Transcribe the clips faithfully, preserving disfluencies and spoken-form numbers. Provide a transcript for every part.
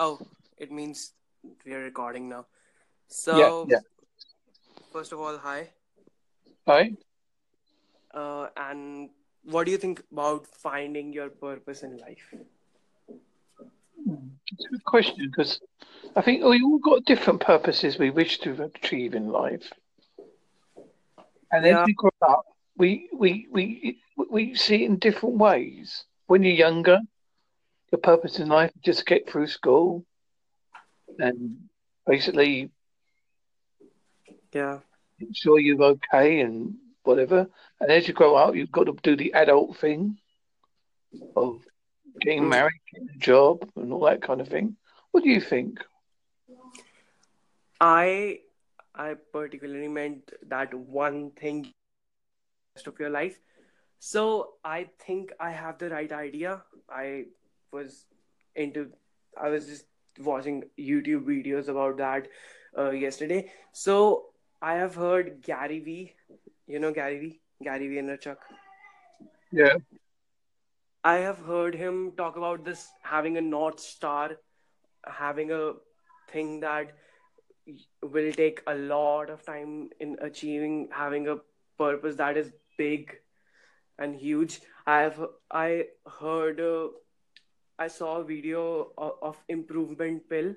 Oh, it means we are recording now. So, yeah, yeah. First of all, hi. Hi. Uh, and what do you think about finding your purpose in life? It's a good question, because I think we all got different purposes we wish to achieve in life. And yeah. As we grow up, we, we, we, we see it in different ways. When you're younger, your purpose in life is just to get through school and basically yeah, make sure you're okay and whatever. And as you grow up, you've got to do the adult thing of getting married, getting a job and all that kind of thing. What do you think? I I particularly meant that one thing the rest of your life. So I think I have the right idea. I was into, I was just watching YouTube videos about that uh, yesterday. So I have heard Gary Vee. You know Gary Vee? Gary Vee and Chuck. Yeah. I have heard him talk about this, having a North Star, having a thing that will take a lot of time in achieving, having a purpose that is big and huge. I have, I heard, uh, I saw a video of, of Improvement Pill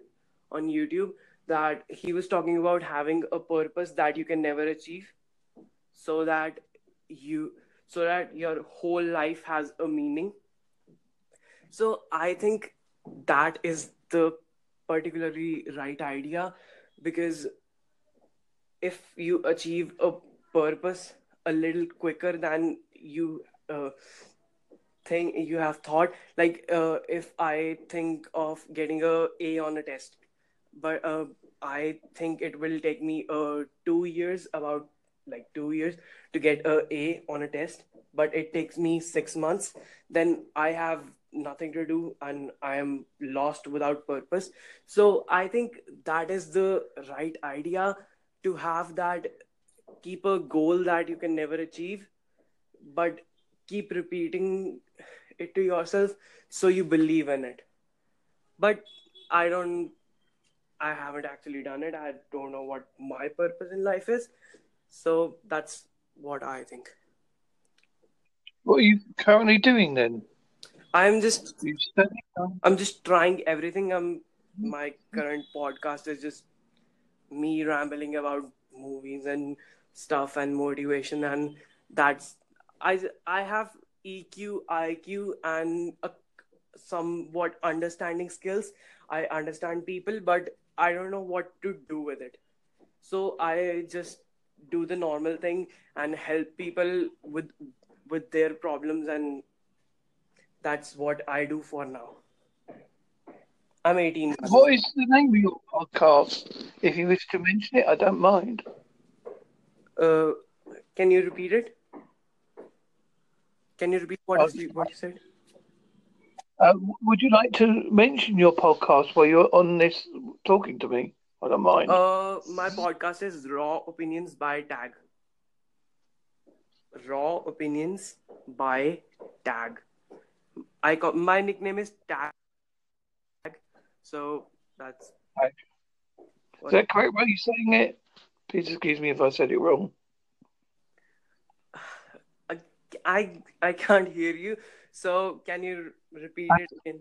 on YouTube that he was talking about having a purpose that you can never achieve, so that you... so that your whole life has a meaning. So I think that is the particularly right idea, because if you achieve a purpose a little quicker than you uh, think you have thought, like uh, if I think of getting a A on a test, but uh, I think it will take me uh, two years, about like two years to get a A on a test, but it takes me six months, then I have nothing to do and I am lost without purpose. So I think that is the right idea, to have that, keep a goal that you can never achieve, but keep repeating it to yourself so you believe in it. But I don't, I haven't actually done it. I don't know what my purpose in life is. So that's what I think. What are you currently doing then? I'm just, I'm just trying everything. I'm, my current podcast is just me rambling about movies and stuff and motivation, and that's, I, I have E Q, I Q, and a, somewhat understanding skills. I understand people, but I don't know what to do with it. So I just do the normal thing and help people with with their problems, and that's what I do for now. I'm eighteen. What is the name of your podcast? If you wish to mention it, I don't mind. Uh, can you repeat it? Can you repeat what, oh, you, what you said? Uh, would you like to mention your podcast while you're on this talking to me? I don't mind. Uh, my podcast is Raw Opinions by Tag. Raw Opinions by Tag. I call, my nickname is Tag. So that's... Tag. Is that correct way you're saying it? Please excuse me if I said it wrong. I, I, I can't hear you. So can you repeat I, it again?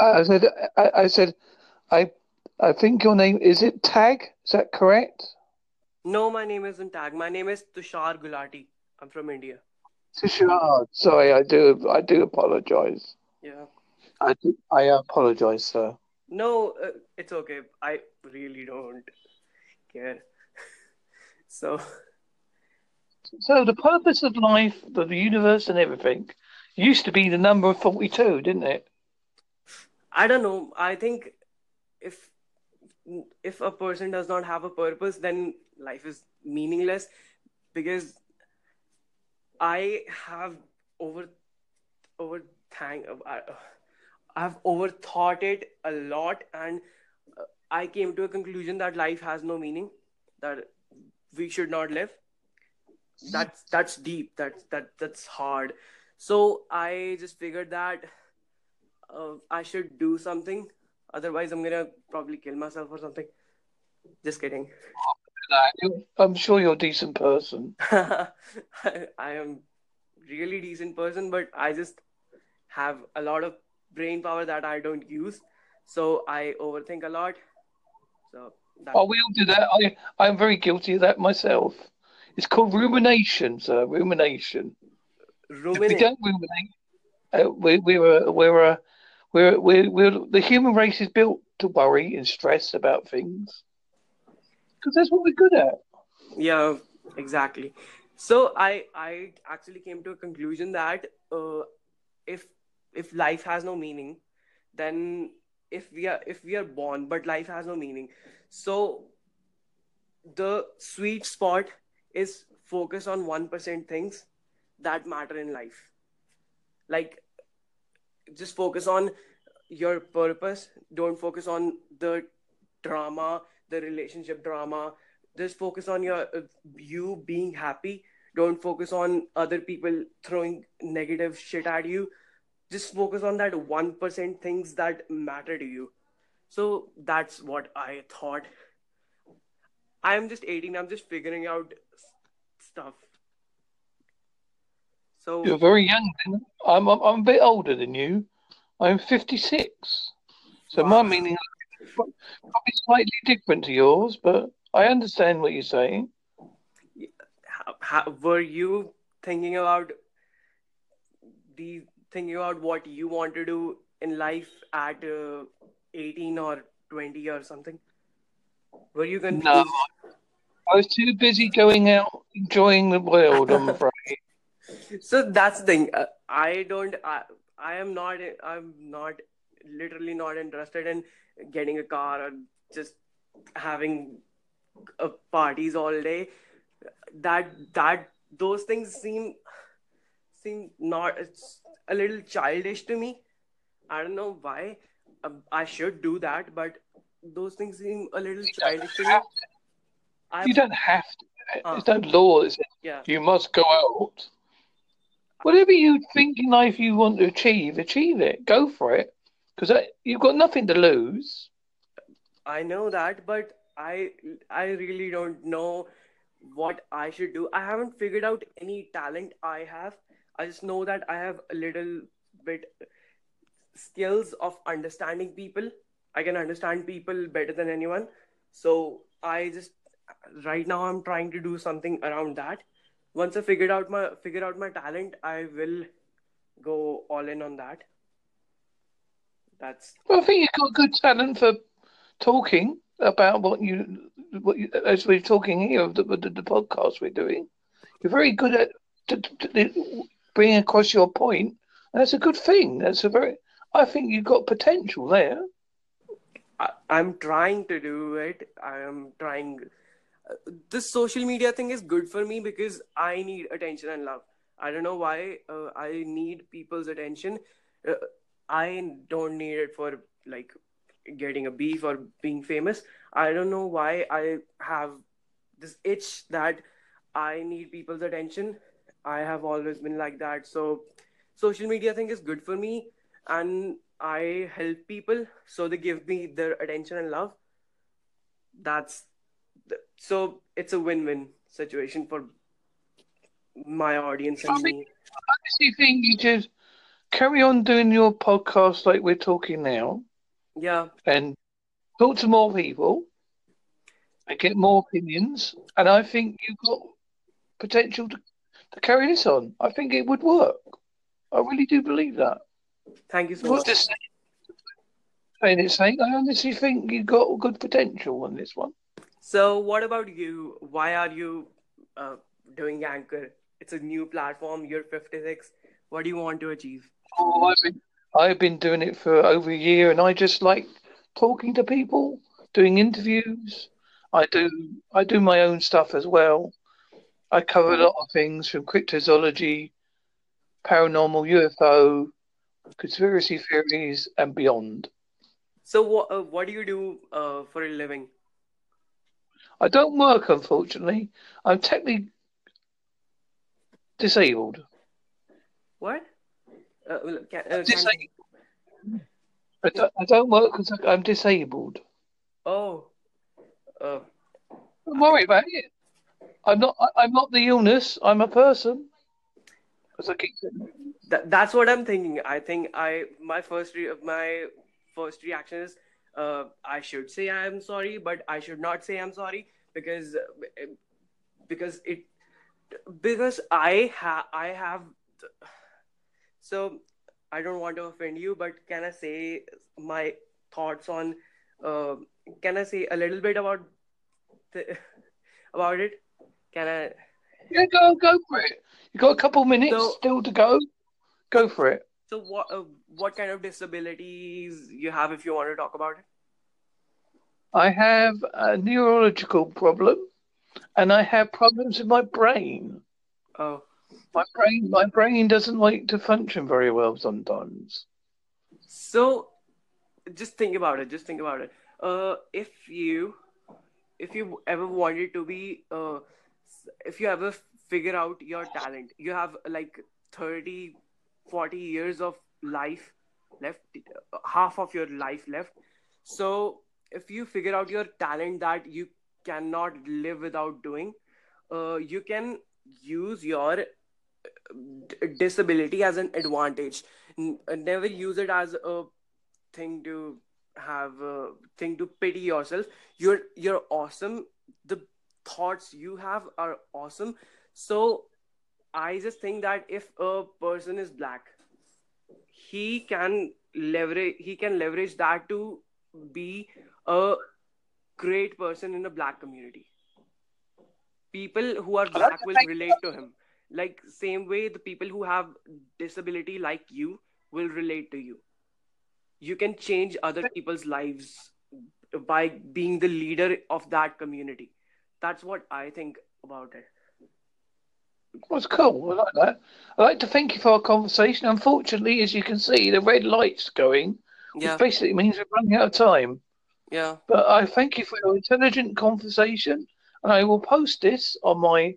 I said... I, I said... I... I think your name, is it Tag? Is that correct? No, my name isn't Tag. My name is Tushar Gulati. I'm from India. Tushar, sorry, I do, I do apologize. Yeah. I do, I apologize, sir. No, uh, it's okay. I really don't care. So, so the purpose of life, the universe, and everything used to be the number of forty-two, didn't it? I don't know. I think if If a person does not have a purpose, then life is meaningless, because I have over, over thank, I, I've overthought it a lot, and I came to a conclusion that life has no meaning, that we should not live. That's that's deep. That's that that's hard. So I just figured that uh, I should do something Otherwise, I'm going to probably kill myself or something. Just kidding. I'm sure you're a decent person. I, I am really decent person, but I just have a lot of brain power that I don't use. So I overthink a lot. So that... Oh, we all do that. I, I'm very guilty of that myself. It's called rumination, sir. Rumination. Ruminate. If we don't ruminate, uh, we, we're, we're, uh, we're, we're, we're, the human race is built to worry and stress about things. Because that's what we're good at. Yeah, exactly. So I I actually came to a conclusion that uh, if if life has no meaning, then if we are if we are born but life has no meaning, so the sweet spot is focus on one percent things that matter in life. Like, just focus on your purpose. Don't focus on the drama, the relationship drama. Just focus on your uh, you being happy. Don't focus on other people throwing negative shit at you. Just focus on that one percent things that matter to you. So that's what I thought. I'm just eighteen. I'm just figuring out stuff. So you're very young. I'm I'm, I'm a bit older than you. I'm fifty-six. So wow. My meaning is probably slightly different to yours, but I understand what you're saying. How, how, were you thinking about the thinking about what you want to do in life at uh, eighteen or twenty or something? Were you confused? No, I was too busy going out enjoying the world, I'm afraid. So that's the thing. Uh, I don't. I, I am not. I'm not. Literally not interested in getting a car or just having uh, parties all day. That that those things seem seem not. It's a little childish to me. I don't know why. Uh, I should do that, but those things seem a little you childish to me. To. You don't have to. Uh, There's no law. Yeah. You must go out. Whatever you think in life you want to achieve, achieve it. Go for it. Because you've got nothing to lose. I know that, but I I really don't know what I should do. I haven't figured out any talent I have. I just know that I have a little bit skills of understanding people. I can understand people better than anyone. So I just... Right now, I'm trying to do something around that. Once I figured out my figure out my talent, I will go all in on that. That's. Well, I think you've got good talent for talking about what you what you, as we're talking here of the, the, the podcast we're doing. You're very good at t- t- t- bringing across your point, and that's a good thing. That's a very. I think you've got potential there. I, I'm trying to do it. I am trying. This social media thing is good for me because I need attention and love. I don't know why uh, I need people's attention. Uh, I don't need it for like getting a beef or being famous. I don't know why I have this itch that I need people's attention. I have always been like that. So social media thing is good for me and I help people. So they give me their attention and love. That's So it's a win-win situation for my audience and I mean, me. I honestly think you just carry on doing your podcast like we're talking now. Yeah. And talk to more people and get more opinions. And I think you've got potential to, to carry this on. I think it would work. I really do believe that. Thank you so what much. Saying it's saying, I honestly think you've got good potential on this one. So what about you? Why are you uh, doing Anchor? It's a new platform. You're fifty-six. What do you want to achieve? Oh, I've been, I've been doing it for over a year, and I just like talking to people, doing interviews. I do I do my own stuff as well. I cover a lot of things from cryptozoology, paranormal, U F O, conspiracy theories, and beyond. So what uh, what do you do uh, for a living? I don't work, unfortunately. I'm technically disabled. What? Uh, can, uh, disabled. Can... I don't, I don't work because I'm disabled. Oh. Uh, don't worry about it. I'm not. I'm not the illness. I'm a person. As I keep saying. That, that's what I'm thinking. I think I my first re- my first reaction is uh, I should say I'm sorry, but I should not say I'm sorry because because it because I ha I have so I don't want to offend you, but can I say my thoughts on? Uh, can I say a little bit about the, about it? Can I? Yeah, go go for it. You got a couple minutes so, still to go. Go for it. So, what uh, what kind of disabilities you have if you want to talk about it? I have a neurological problem, and I have problems with my brain. Oh, my brain, my brain doesn't like to function very well sometimes. So, just think about it. Just think about it. Uh, if you, if you ever wanted to be, uh, if you ever figure out your talent, you have like thirty, forty years of life left, half of your life left. So if you figure out your talent that you cannot live without doing, uh, you can use your disability as an advantage. Never use it as a thing to have a thing to pity yourself. You're you're awesome. The thoughts you have are awesome. So I just think that if a person is black, he can leverage he can leverage that to be a great person in the black community. People who are black will relate to him. Like same way the people who have disability like you will relate to you. You can change other people's lives by being the leader of that community. That's what I think about it. Well, it's cool. I like that. I'd like to thank you for our conversation. Unfortunately, as you can see, the red light's going, yeah. Which basically means we're running out of time. Yeah. But I thank you for your intelligent conversation, and I will post this on my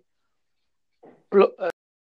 blog. Uh,